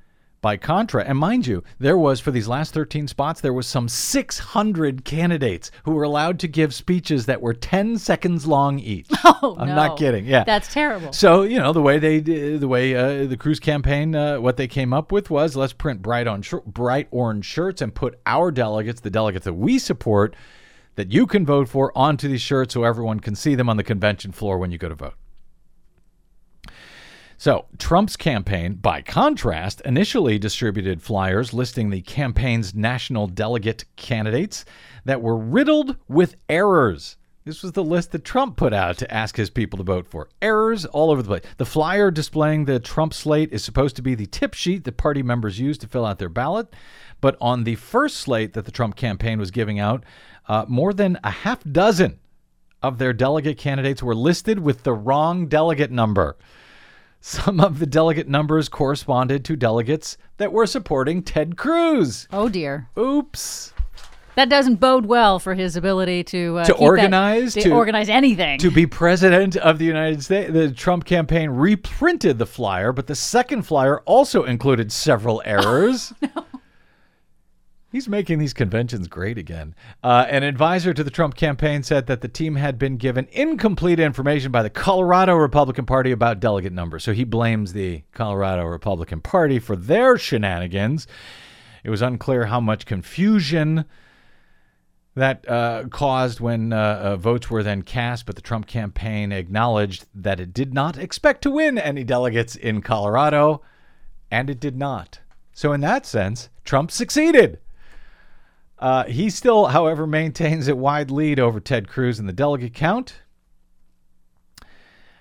by contra, and mind you, there was, for these last thirteen spots, there was some six hundred candidates who were allowed to give speeches that were ten seconds long each. Oh, I'm no. not kidding. Yeah, that's terrible. So, you know, the way they, the way uh, the Cruz campaign, uh, what they came up with was, let's print bright on sh- bright orange shirts and put our delegates, the delegates that we support, that you can vote for, onto these shirts so everyone can see them on the convention floor when you go to vote. So Trump's campaign, by contrast, initially distributed flyers listing the campaign's national delegate candidates that were riddled with errors. This was the list that Trump put out to ask his people to vote for. Errors all over the place. The flyer displaying the Trump slate is supposed to be the tip sheet that party members use to fill out their ballot. But on the first slate that the Trump campaign was giving out, uh, more than a half dozen of their delegate candidates were listed with the wrong delegate number. Some of the delegate numbers corresponded to delegates that were supporting Ted Cruz. Oh, dear. Oops. That doesn't bode well for his ability to uh, to organize that, to, to organize anything. To be president of the United States. The Trump campaign reprinted the flyer, but the second flyer also included several errors. Oh, no. He's making these conventions great again. Uh, an advisor to the Trump campaign said that the team had been given incomplete information by the Colorado Republican Party about delegate numbers. So he blames the Colorado Republican Party for their shenanigans. It was unclear how much confusion that uh, caused when uh, uh, votes were then cast, but the Trump campaign acknowledged that it did not expect to win any delegates in Colorado, and it did not. So in that sense, Trump succeeded. Uh, he still, however, maintains a wide lead over Ted Cruz in the delegate count,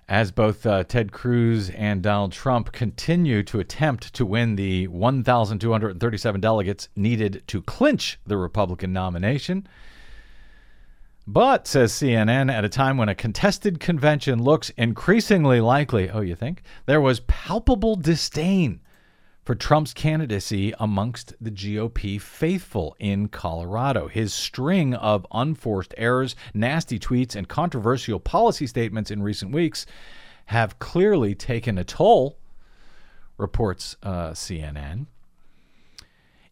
as both uh, Ted Cruz and Donald Trump continue to attempt to win the one thousand two hundred thirty-seven delegates needed to clinch the Republican nomination. But, says C N N, at a time when a contested convention looks increasingly likely, oh, you think? There was palpable disdain for Trump's candidacy amongst the G O P faithful in Colorado. His string of unforced errors, nasty tweets, and controversial policy statements in recent weeks have clearly taken a toll, reports uh, C N N.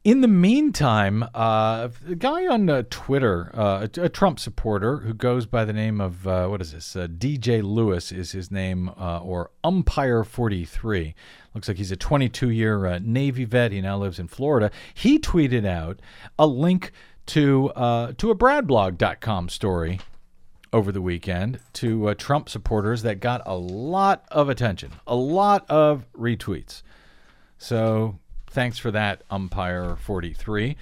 In the meantime, uh, a guy on uh, Twitter, uh, a, a Trump supporter who goes by the name of, uh, what is this, uh, D J Lewis is his name, uh, or Umpire forty-three. Looks like he's a twenty-two-year uh, Navy vet. He now lives in Florida. He tweeted out a link to, uh, to a Brad blog dot com story over the weekend to uh, Trump supporters that got a lot of attention, a lot of retweets. So thanks for that, Umpire forty-three.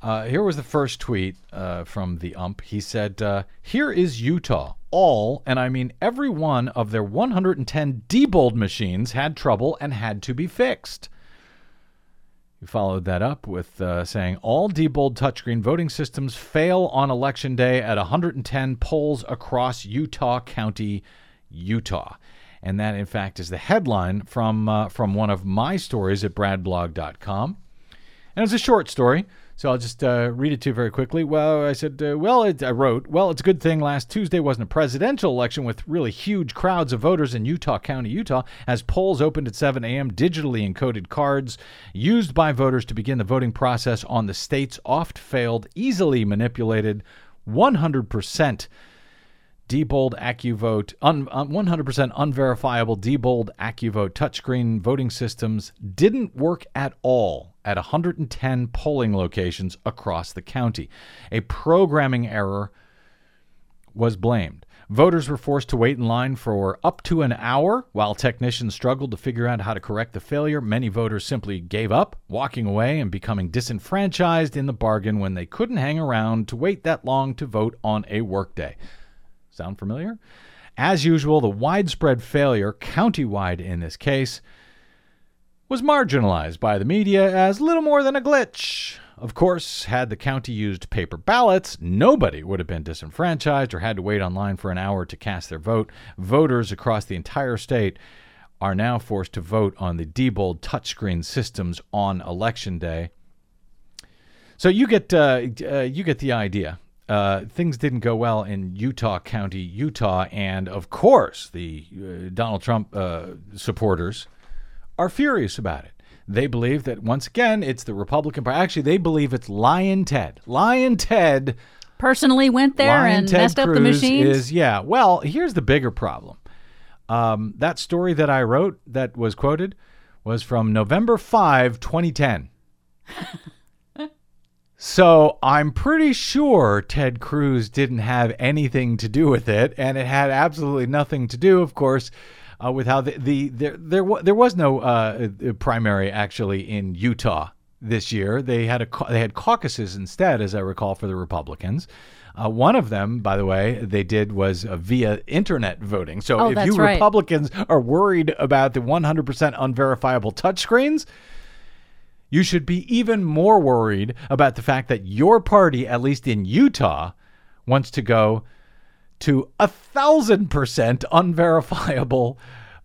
Uh, here was the first tweet uh, from the ump. He said, uh, here is Utah. All, and I mean every one of their one hundred ten Diebold machines had trouble and had to be fixed. He followed that up with uh, saying, all Diebold touchscreen voting systems fail on election day at one hundred ten polls across Utah County, Utah. And that, in fact, is the headline from uh, from one of my stories at brad blog dot com. And it's a short story, so I'll just uh, read it to you very quickly. Well, I said, uh, well, it, I wrote, well, it's a good thing last Tuesday wasn't a presidential election with really huge crowds of voters in Utah County, Utah, as polls opened at seven a.m., digitally encoded cards used by voters to begin the voting process on the state's oft-failed, easily manipulated one hundred percent Diebold AccuVote, un, un, one hundred percent unverifiable Diebold AccuVote touchscreen voting systems didn't work at all at one hundred ten polling locations across the county. A programming error was blamed. Voters were forced to wait in line for up to an hour while technicians struggled to figure out how to correct the failure. Many voters simply gave up, walking away and becoming disenfranchised in the bargain when they couldn't hang around to wait that long to vote on a workday. Sound familiar? As usual, the widespread failure, countywide in this case, was marginalized by the media as little more than a glitch. Of course, had the county used paper ballots, nobody would have been disenfranchised or had to wait online for an hour to cast their vote. Voters across the entire state are now forced to vote on the Diebold touchscreen systems on election day. So you get uh, uh, you get the idea. Uh, things didn't go well in Utah County, Utah, and of course the uh, Donald Trump uh, supporters are furious about it. They believe that, once again, it's the Republican Party. Actually, they believe it's Lion Ted. Lion Ted personally went there Lion and Ted messed Cruz up the machines. Is, yeah, well, here's the bigger problem. Um, that story that I wrote that was quoted was from November fifth, twenty ten. So I'm pretty sure Ted Cruz didn't have anything to do with it, and it had absolutely nothing to do, of course, uh, with how the, the there there, w- there was no uh, primary actually in Utah this year. They had a they had caucuses instead, as I recall, for the Republicans. Uh, one of them, by the way, they did was uh, via internet voting. So oh, if you right. Republicans are worried about the one hundred percent unverifiable touchscreens, you should be even more worried about the fact that your party, at least in Utah, wants to go to one thousand percent unverifiable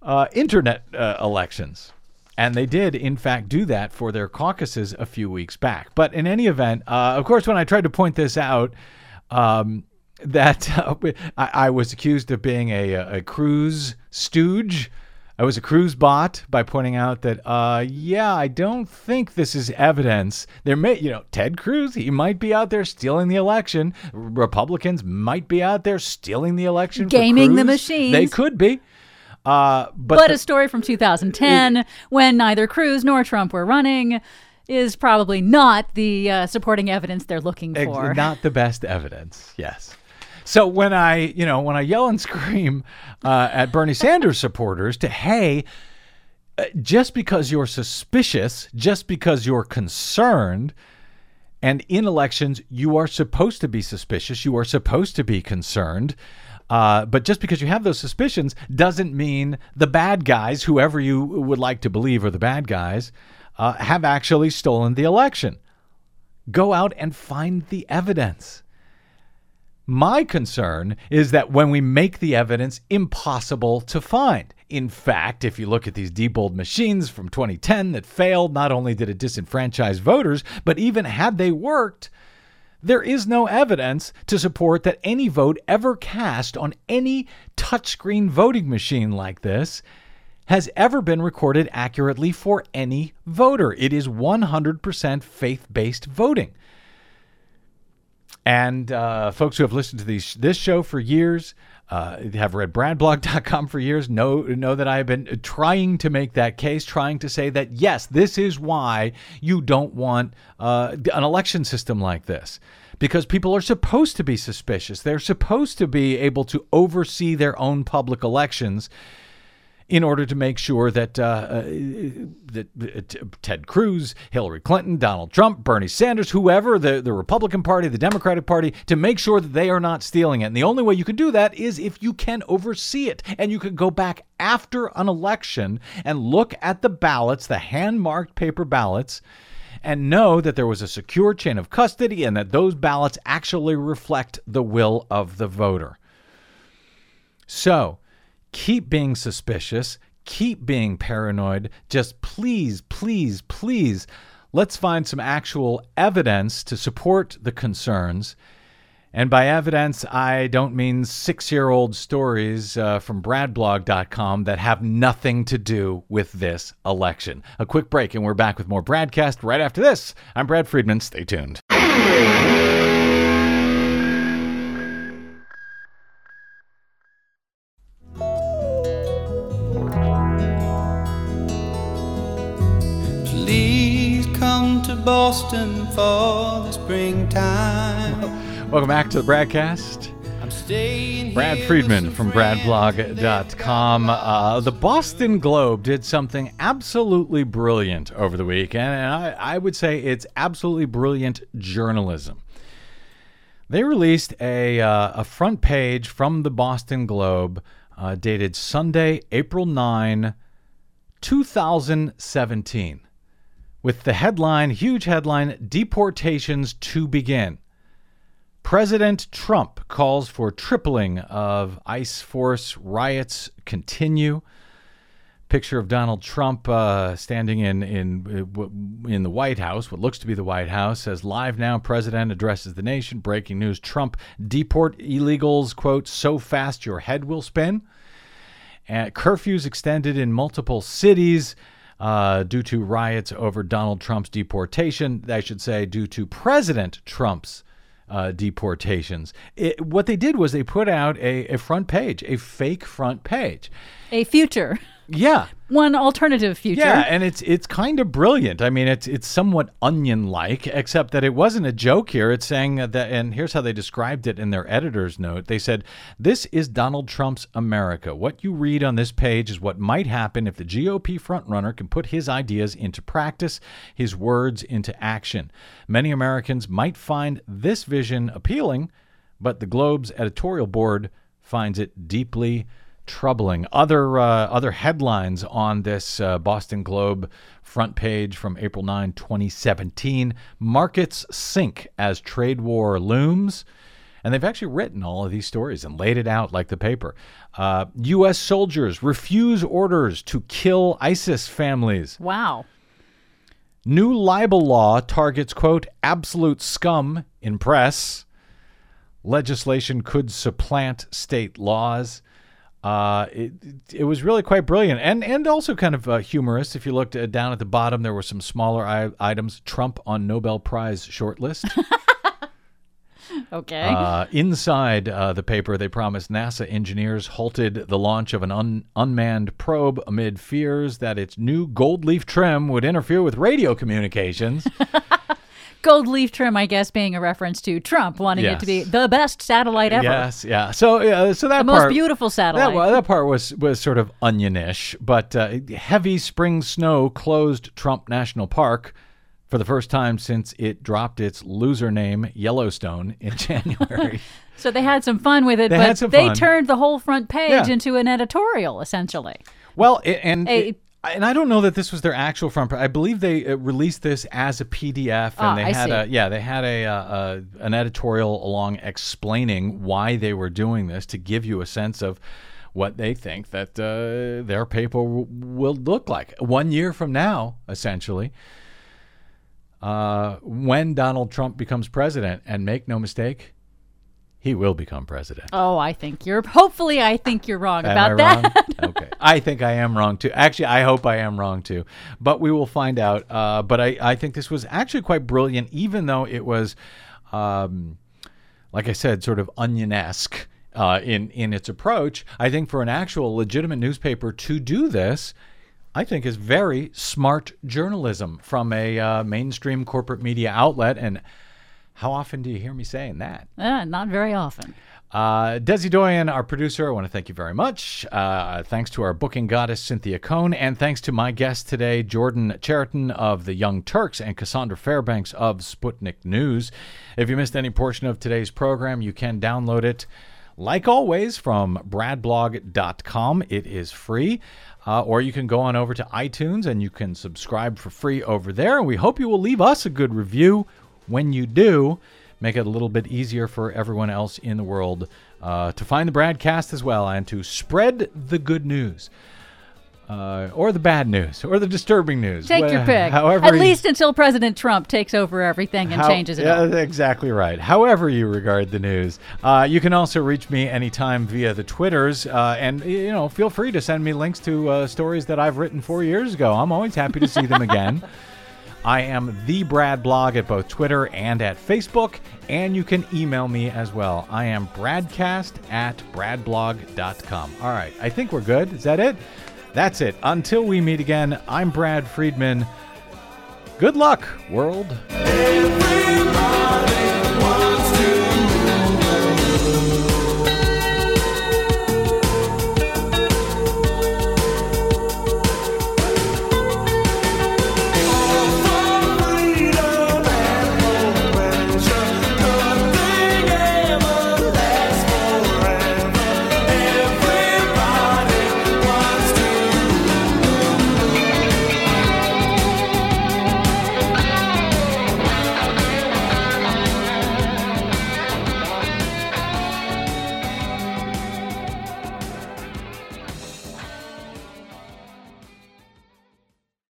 uh, internet uh, elections. And they did, in fact, do that for their caucuses a few weeks back. But in any event, uh, of course, when I tried to point this out, um, that uh, I, I was accused of being a, a Cruz stooge. I was a Cruz bot by pointing out that, uh, yeah, I don't think this is evidence. There may, you know, Ted Cruz, he might be out there stealing the election. Republicans might be out there stealing the election. Gaming for Cruz. The machines. They could be. Uh, but but the, a story from two thousand ten, it, when neither Cruz nor Trump were running, is probably not the uh, supporting evidence they're looking for. Ex- not the best evidence, yes. So when I, you know, when I yell and scream uh, at Bernie Sanders supporters to, hey, just because you're suspicious, just because you're concerned, and in elections you are supposed to be suspicious, you are supposed to be concerned. Uh, but just because you have those suspicions doesn't mean the bad guys, whoever you would like to believe are the bad guys, uh, have actually stolen the election. Go out and find the evidence. My concern is that when we make the evidence impossible to find. In fact, if you look at these Diebold machines from twenty ten that failed, not only did it disenfranchise voters, but even had they worked, there is no evidence to support that any vote ever cast on any touchscreen voting machine like this has ever been recorded accurately for any voter. It is one hundred percent faith-based voting. And uh, folks who have listened to these, this show for years, uh, have read brad blog dot com for years, know, know that I have been trying to make that case, trying to say that, yes, this is why you don't want uh, an election system like this, because people are supposed to be suspicious. They're supposed to be able to oversee their own public elections in order to make sure that, uh, that uh, Ted Cruz, Hillary Clinton, Donald Trump, Bernie Sanders, whoever, the, the Republican Party, the Democratic Party, to make sure that they are not stealing it. And the only way you can do that is if you can oversee it. And you can go back after an election and look at the ballots, the hand-marked paper ballots, and know that there was a secure chain of custody and that those ballots actually reflect the will of the voter. So, keep being suspicious, keep being paranoid, just please, please, please, let's find some actual evidence to support the concerns. And by evidence, I don't mean six-year-old stories uh, from brad blog dot com that have nothing to do with this election. A quick break, and we're back with more Bradcast right after this. I'm Brad Friedman. Stay tuned. Boston for the springtime. Welcome back to the Bradcast. I'm staying Brad Friedman from brad blog dot com. Uh, the Boston Globe did something absolutely brilliant over the weekend, and I, I would say it's absolutely brilliant journalism. They released a, uh, a front page from the Boston Globe uh, dated Sunday, April ninth, twenty seventeen. With the headline, huge headline, deportations to begin. President Trump calls for tripling of ICE force, riots continue. Picture of Donald Trump uh, standing in, in, in the White House, what looks to be the White House, says live now, president addresses the nation. Breaking news, Trump deport illegals, quote, so fast your head will spin. And curfews extended in multiple cities. Uh, due to riots over Donald Trump's deportation, I should say, due to President Trump's uh, deportations. It, what they did was they put out a, a front page, a fake front page. A future. Yeah. One alternative future. Yeah, and it's it's kind of brilliant. I mean, it's it's somewhat Onion-like, except that it wasn't a joke here. It's saying that, and here's how they described it in their editor's note. They said, this is Donald Trump's America. What you read on this page is what might happen if the G O P frontrunner can put his ideas into practice, his words into action. Many Americans might find this vision appealing, but the Globe's editorial board finds it deeply troubling. Other uh, other headlines on this uh, Boston Globe front page from April ninth, twenty seventeen. Markets sink as trade war looms. And they've actually written all of these stories and laid it out like the paper. Uh, U S soldiers refuse orders to kill ISIS families. Wow. New libel law targets, quote, absolute scum in press. Legislation could supplant state laws. Uh, it, it was really quite brilliant and, and also kind of uh, humorous. If you looked at, down at the bottom, there were some smaller I- items. Trump on Nobel Prize shortlist. Okay. Uh, inside uh, the paper, they promised NASA engineers halted the launch of an un- unmanned probe amid fears that its new gold leaf trim would interfere with radio communications. Gold leaf trim, I guess, being a reference to Trump wanting yes. it to be the best satellite ever. Yes, yeah. So, uh, so that the part, most beautiful satellite. That, that part was was sort of onionish, but uh, heavy spring snow closed Trump National Park for the first time since it dropped its loser name Yellowstone in January. So they had some fun with it, they but they fun. turned the whole front page yeah. into an editorial, essentially. Well, it, and. A, it, And I don't know that this was their actual front page. I believe they released this as a P D F, and ah, they I had see. a yeah, they had a, uh, a an editorial along explaining why they were doing this to give you a sense of what they think that uh, their paper w- will look like one year from now, essentially, uh, when Donald Trump becomes president. And make no mistake, he will become president. Oh, I think you're, hopefully I think you're wrong about am I that. Wrong? Okay. I think I am wrong too. Actually, I hope I am wrong too, but we will find out. Uh, but I, I think this was actually quite brilliant, even though it was, um, like I said, sort of onion-esque uh, in, in its approach. I think for an actual legitimate newspaper to do this, I think is very smart journalism from a uh, mainstream corporate media outlet. And how often do you hear me saying that? Uh, not very often. Uh, Desi Doyen, our producer, I want to thank you very much. Uh, thanks to our booking goddess, Cynthia Cohn, and thanks to my guests today, Jordan Chariton of the Young Turks and Cassandra Fairbanks of Sputnik News. If you missed any portion of today's program, you can download it, like always, from brad blog dot com. It is free. Uh, or you can go on over to iTunes, and you can subscribe for free over there. And we hope you will leave us a good review. When you do, make it a little bit easier for everyone else in the world uh, to find the Bradcast as well and to spread the good news uh, or the bad news or the disturbing news. Take well, your pick. However, At you, least until President Trump takes over everything and how, changes it all. Yeah, exactly right. However you regard the news. Uh, you can also reach me anytime via the Twitters. Uh, and, you know, feel free to send me links to uh, stories that I've written four years ago. I'm always happy to see them again. I am the Brad Blog at both Twitter and at Facebook, and you can email me as well. I am Bradcast at brad blog dot com. All right, I think we're good. Is that it? That's it. Until we meet again, I'm Brad Friedman. Good luck, world.